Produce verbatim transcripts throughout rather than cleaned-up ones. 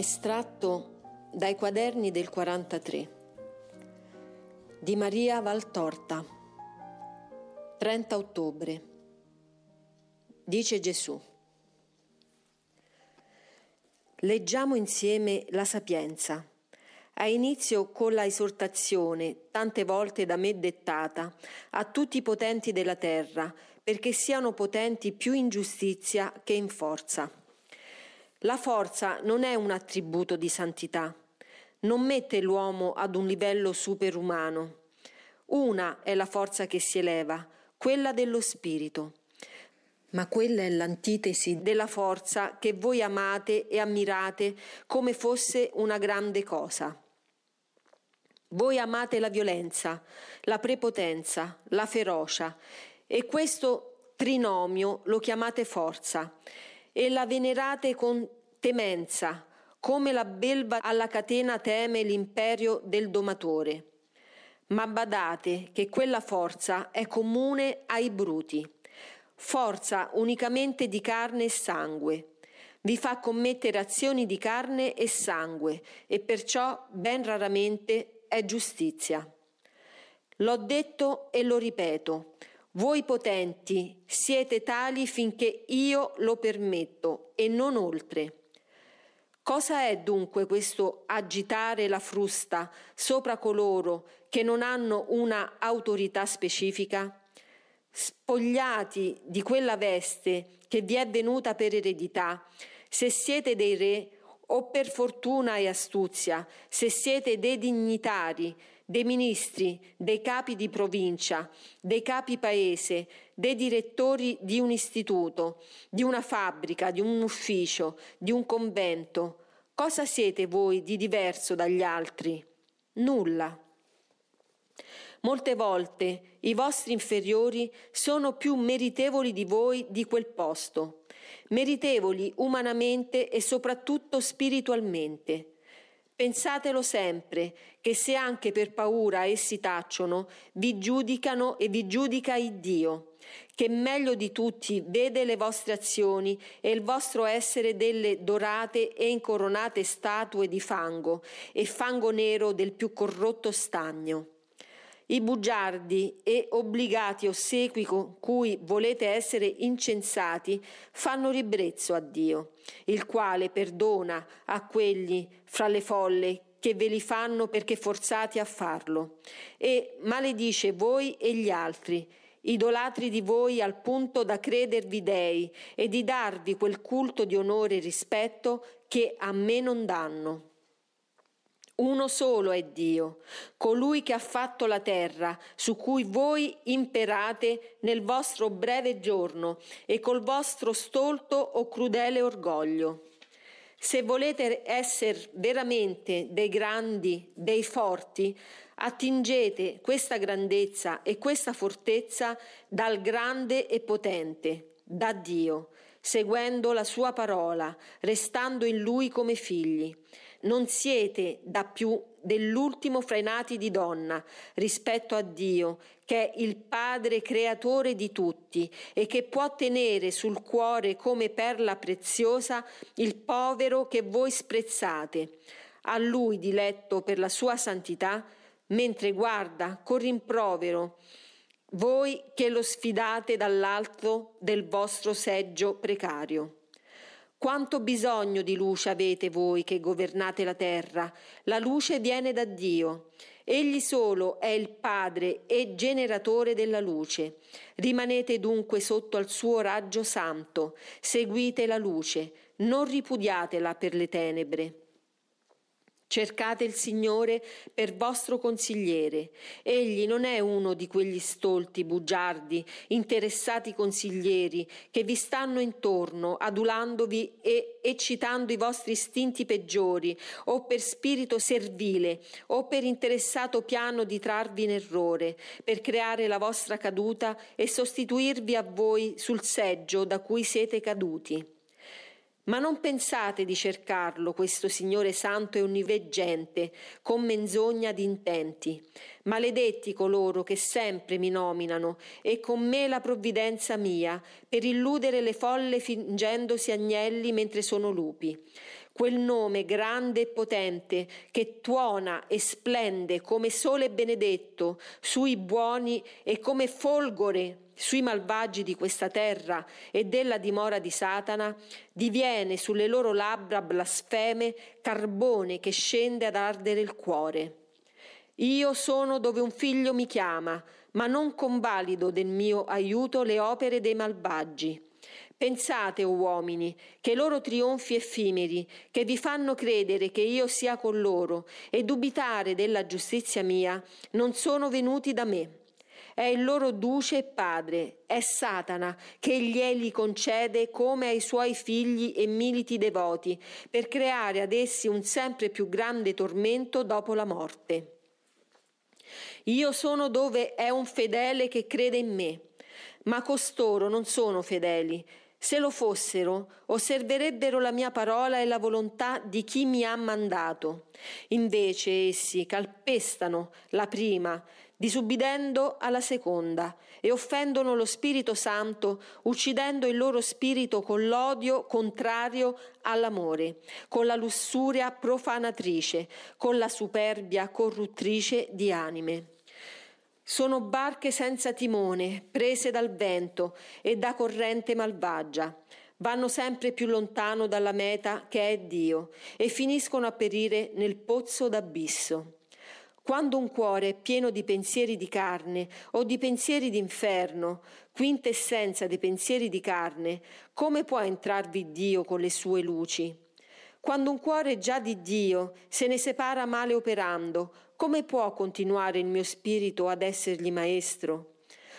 Estratto dai quaderni del quarantatré di Maria Valtorta. Trenta ottobre. Dice Gesù. Leggiamo insieme la Sapienza. Ha inizio con la esortazione, tante volte da me dettata, a tutti i potenti della terra, perché siano potenti più in giustizia che in forza. La forza non è un attributo di santità, non mette l'uomo ad un livello superumano. Una è la forza che si eleva, quella dello spirito. Ma quella è l'antitesi della forza che voi amate e ammirate come fosse una grande cosa. Voi amate la violenza, la prepotenza, la ferocia, e questo trinomio lo chiamate forza, e la venerate con temenza, come la belva alla catena teme l'imperio del domatore. Ma badate che quella forza è comune ai bruti. Forza unicamente di carne e sangue, vi fa commettere azioni di carne e sangue e perciò ben raramente è giustizia. L'ho detto e lo ripeto, voi potenti siete tali finché io lo permetto e non oltre. Cosa è dunque questo agitare la frusta sopra coloro che non hanno una autorità specifica? Spogliati di quella veste che vi è venuta per eredità, se siete dei re o per fortuna e astuzia, se siete dei dignitari, dei ministri, dei capi di provincia, dei capi paese, dei direttori di un istituto, di una fabbrica, di un ufficio, di un convento, cosa siete voi di diverso dagli altri? Nulla. Molte volte i vostri inferiori sono più meritevoli di voi di quel posto, meritevoli umanamente e soprattutto spiritualmente. Pensatelo sempre, che se anche per paura essi tacciono, vi giudicano e vi giudica Iddio, che meglio di tutti vede le vostre azioni e il vostro essere delle dorate e incoronate statue di fango e fango nero del più corrotto stagno. I bugiardi e obbligati ossequi con cui volete essere incensati fanno ribrezzo a Dio, il quale perdona a quelli fra le folle che ve li fanno perché forzati a farlo, e maledice voi e gli altri, idolatri di voi al punto da credervi dei e di darvi quel culto di onore e rispetto che a me non danno. Uno solo è Dio, colui che ha fatto la terra, su cui voi imperate nel vostro breve giorno e col vostro stolto o crudele orgoglio. Se volete essere veramente dei grandi, dei forti, attingete questa grandezza e questa fortezza dal grande e potente, da Dio, seguendo la sua parola, restando in lui come figli. Non siete da più dell'ultimo fra i nati di donna rispetto a Dio, che è il Padre creatore di tutti e che può tenere sul cuore come perla preziosa il povero che voi sprezzate, a lui diletto per la sua santità, mentre guarda con rimprovero voi che lo sfidate dall'alto del vostro seggio precario. Quanto bisogno di luce avete voi che governate la terra? La luce viene da Dio. Egli solo è il Padre e generatore della luce. Rimanete dunque sotto al suo raggio santo. Seguite la luce, non ripudiatela per le tenebre. Cercate il Signore per vostro consigliere. Egli non è uno di quegli stolti, bugiardi, interessati consiglieri che vi stanno intorno, adulandovi e eccitando i vostri istinti peggiori, o per spirito servile, o per interessato piano di trarvi in errore, per creare la vostra caduta e sostituirvi a voi sul seggio da cui siete caduti. Ma non pensate di cercarlo, questo Signore santo e onniveggente, con menzogna di intenti. Maledetti coloro che sempre mi nominano, e con me la provvidenza mia, per illudere le folle fingendosi agnelli mentre sono lupi. quel nome grande e potente che tuona e splende come sole benedetto sui buoni e come folgore sui malvagi di questa terra e della dimora di Satana, diviene sulle loro labbra blasfeme carbone che scende ad ardere il cuore. Io sono dove un figlio mi chiama, ma non convalido del mio aiuto le opere dei malvagi. Pensate, o uomini, che loro trionfi effimeri, che vi fanno credere che io sia con loro e dubitare della giustizia mia, non sono venuti da me. È il loro duce e padre, è Satana, che glieli concede come ai suoi figli e militi devoti, per creare ad essi un sempre più grande tormento dopo la morte. Io sono dove è un fedele che crede in me, ma costoro non sono fedeli. Se lo fossero, osserverebbero la mia parola e la volontà di chi mi ha mandato. Invece essi calpestano la prima, disubbidendo alla seconda, e offendono lo Spirito Santo, uccidendo il loro spirito con l'odio contrario all'amore, con la lussuria profanatrice, con la superbia corruttrice di anime. Sono barche senza timone, prese dal vento e da corrente malvagia. Vanno sempre più lontano dalla meta che è Dio e finiscono a perire nel pozzo d'abisso. Quando un cuore è pieno di pensieri di carne o di pensieri d'inferno, quintessenza dei pensieri di carne, come può entrarvi Dio con le sue luci? Quando un cuore già di Dio se ne separa male operando, come può continuare il mio spirito ad essergli maestro?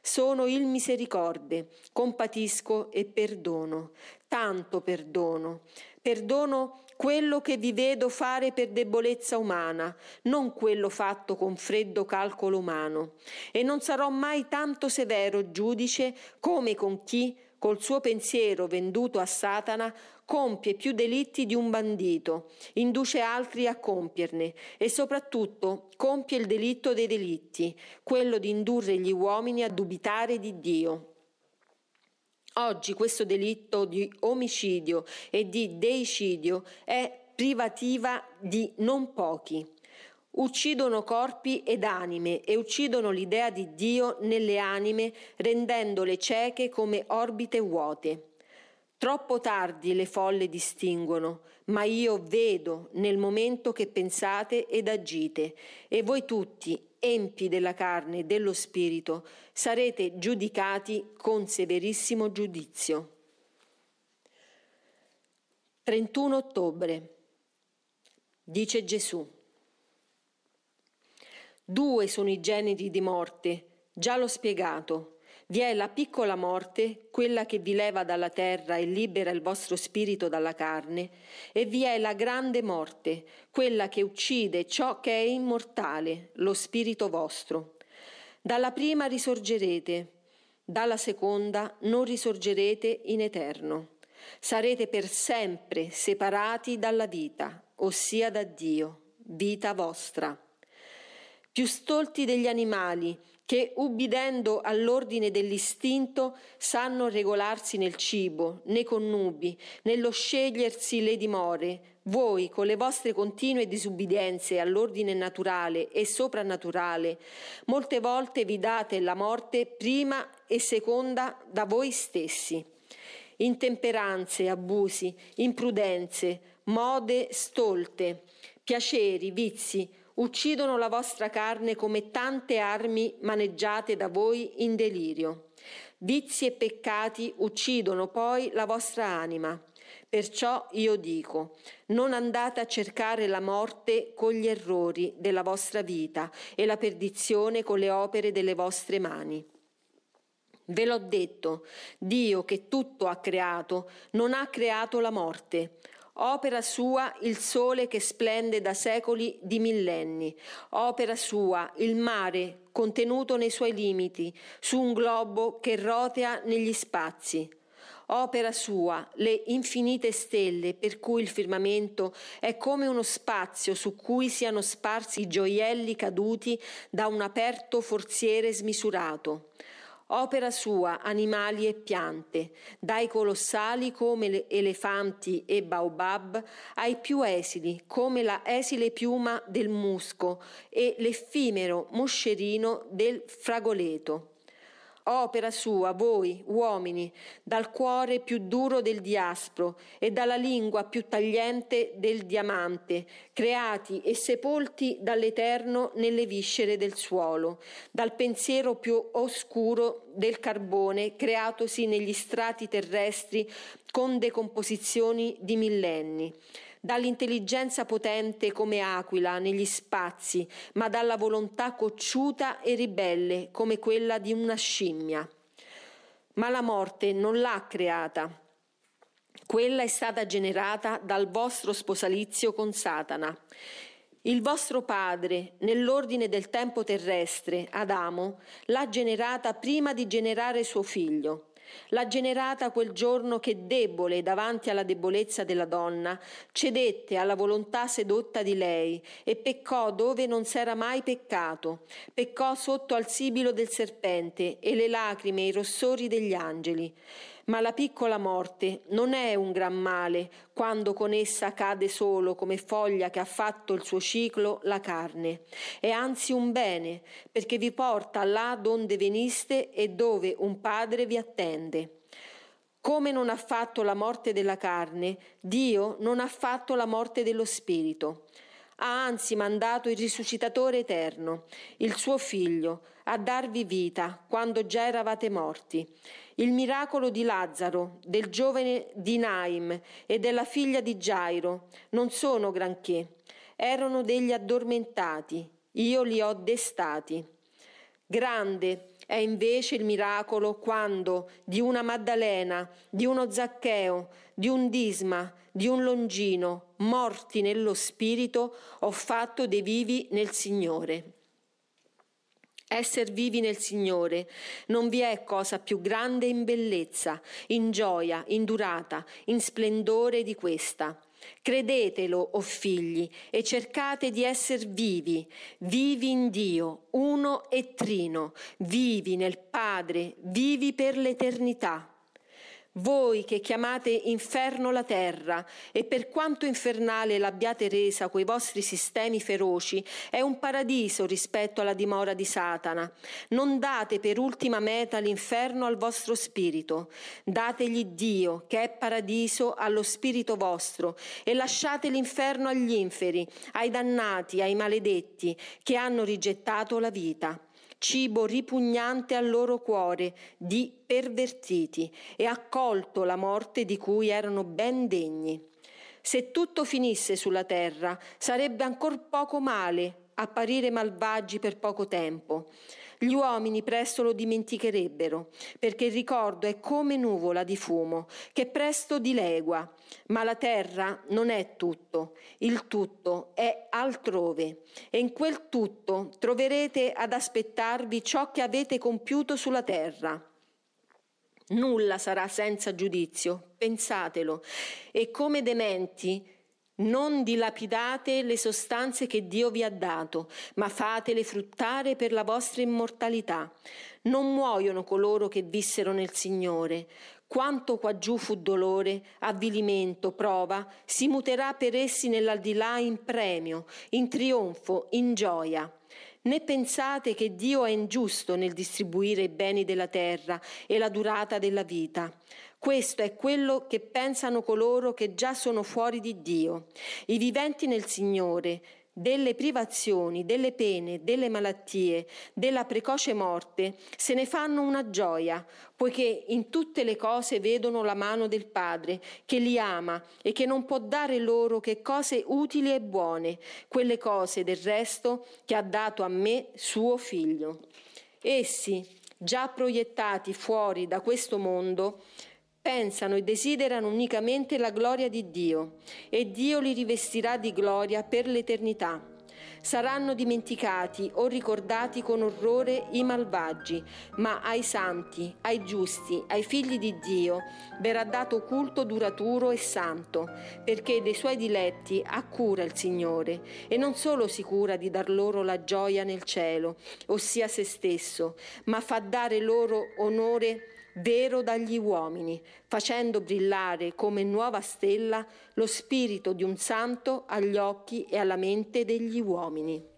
Sono il misericorde, compatisco e perdono, tanto perdono. Perdono quello che vi vedo fare per debolezza umana, non quello fatto con freddo calcolo umano. E non sarò mai tanto severo giudice come con chi, col suo pensiero venduto a Satana, compie più delitti di un bandito, induce altri a compierne e soprattutto compie il delitto dei delitti, quello di indurre gli uomini a dubitare di Dio. Oggi questo delitto di omicidio e di deicidio è privativa di non pochi. Uccidono corpi ed anime e uccidono l'idea di Dio nelle anime, rendendole cieche come orbite vuote. Troppo tardi le folle distinguono, ma io vedo nel momento che pensate ed agite, e voi tutti, empi della carne e dello spirito, sarete giudicati con severissimo giudizio. trentuno ottobre. Dice Gesù: due sono i generi di morte, già l'ho spiegato. Vi è la piccola morte, quella che vi leva dalla terra e libera il vostro spirito dalla carne, e vi è la grande morte, quella che uccide ciò che è immortale, lo spirito vostro. Dalla prima risorgerete, dalla seconda non risorgerete in eterno. Sarete per sempre separati dalla vita, ossia da Dio, vita vostra. Più stolti degli animali, che ubbidendo all'ordine dell'istinto sanno regolarsi nel cibo, nei connubi, nello scegliersi le dimore, voi con le vostre continue disubbidienze all'ordine naturale e soprannaturale molte volte vi date la morte prima e seconda da voi stessi. Intemperanze, abusi, imprudenze, mode stolte, piaceri, vizi uccidono la vostra carne come tante armi maneggiate da voi in delirio. Vizi e peccati uccidono poi la vostra anima. Perciò io dico, non andate a cercare la morte con gli errori della vostra vita e la perdizione con le opere delle vostre mani. Ve l'ho detto, Dio che tutto ha creato, non ha creato la morte. Opera sua il sole che splende da secoli di millenni, opera sua il mare contenuto nei suoi limiti, su un globo che rotea negli spazi, opera sua le infinite stelle per cui il firmamento è come uno spazio su cui siano sparsi i gioielli caduti da un aperto forziere smisurato. opera sua, animali e piante, dai colossali come elefanti e baobab ai più esili come la esile piuma del musco e l'effimero moscerino del fragoleto. Opera sua, voi, uomini, dal cuore più duro del diaspro e dalla lingua più tagliente del diamante, creati e sepolti dall'Eterno nelle viscere del suolo, dal pensiero più oscuro del carbone, creatosi negli strati terrestri con decomposizioni di millenni, dall'intelligenza potente come aquila negli spazi, ma dalla volontà cocciuta e ribelle come quella di una scimmia. Ma la morte non l'ha creata. Quella è stata generata dal vostro sposalizio con Satana. Il vostro padre, nell'ordine del tempo terrestre, Adamo, l'ha generata prima di generare suo figlio. L'ha generata quel giorno che, debole davanti alla debolezza della donna, cedette alla volontà sedotta di lei e peccò dove non s'era mai peccato, peccò sotto al sibilo del serpente e le lacrime e i rossori degli angeli. Ma la piccola morte non è un gran male quando con essa cade solo come foglia che ha fatto il suo ciclo la carne. È anzi un bene, perché vi porta là donde veniste e dove un padre vi attende. Come non ha fatto la morte della carne, Dio non ha fatto la morte dello spirito. Ha anzi mandato il risuscitatore eterno, il suo figlio, a darvi vita quando già eravate morti. Il miracolo di Lazzaro, del giovane di Naim e della figlia di Giairo non sono granché. Erano degli addormentati, io li ho destati. Grande è invece il miracolo quando di una Maddalena, di uno Zaccheo, di un Disma, di un Longino, morti nello spirito, ho fatto dei vivi nel Signore. Esser vivi nel Signore, non vi è cosa più grande in bellezza, in gioia, in durata, in splendore di questa. Credetelo, o oh figli, e cercate di esser vivi, vivi in Dio, uno e trino, vivi nel Padre, vivi per l'eternità. Voi che chiamate inferno la terra, e per quanto infernale l'abbiate resa coi vostri sistemi feroci, è un paradiso rispetto alla dimora di Satana. Non date per ultima meta l'inferno al vostro spirito, dategli Dio, che è paradiso, allo spirito vostro, e lasciate l'inferno agli inferi, ai dannati, ai maledetti, che hanno rigettato la vita. Cibo ripugnante al loro cuore di pervertiti, e accolto la morte di cui erano ben degni. Se tutto finisse sulla terra, sarebbe ancor poco male apparire malvagi per poco tempo. Gli uomini presto lo dimenticherebbero, perché il ricordo è come nuvola di fumo, che presto dilegua. Ma la terra non è tutto, il tutto è altrove, e in quel tutto troverete ad aspettarvi ciò che avete compiuto sulla terra. Nulla sarà senza giudizio, pensatelo, e come dementi non dilapidate le sostanze che Dio vi ha dato, ma fatele fruttare per la vostra immortalità. Non muoiono coloro che vissero nel Signore. Quanto qua giù fu dolore, avvilimento, prova, si muterà per essi nell'aldilà in premio, in trionfo, in gioia. Né pensate che Dio è ingiusto nel distribuire i beni della terra e la durata della vita. Questo è quello che pensano coloro che già sono fuori di Dio. I viventi nel Signore, delle privazioni, delle pene, delle malattie, della precoce morte, se ne fanno una gioia, poiché in tutte le cose vedono la mano del Padre, che li ama e che non può dare loro che cose utili e buone, quelle cose del resto che ha dato a me suo Figlio. Essi, già proiettati fuori da questo mondo, pensano e desiderano unicamente la gloria di Dio, e Dio li rivestirà di gloria per l'eternità. Saranno dimenticati o ricordati con orrore i malvagi, ma ai santi, ai giusti, ai figli di Dio verrà dato culto duraturo e santo, perché dei suoi diletti ha cura il Signore, e non solo si cura di dar loro la gioia nel cielo, ossia se stesso, ma fa dare loro onore vero dagli uomini, facendo brillare come nuova stella lo spirito di un santo agli occhi e alla mente degli uomini.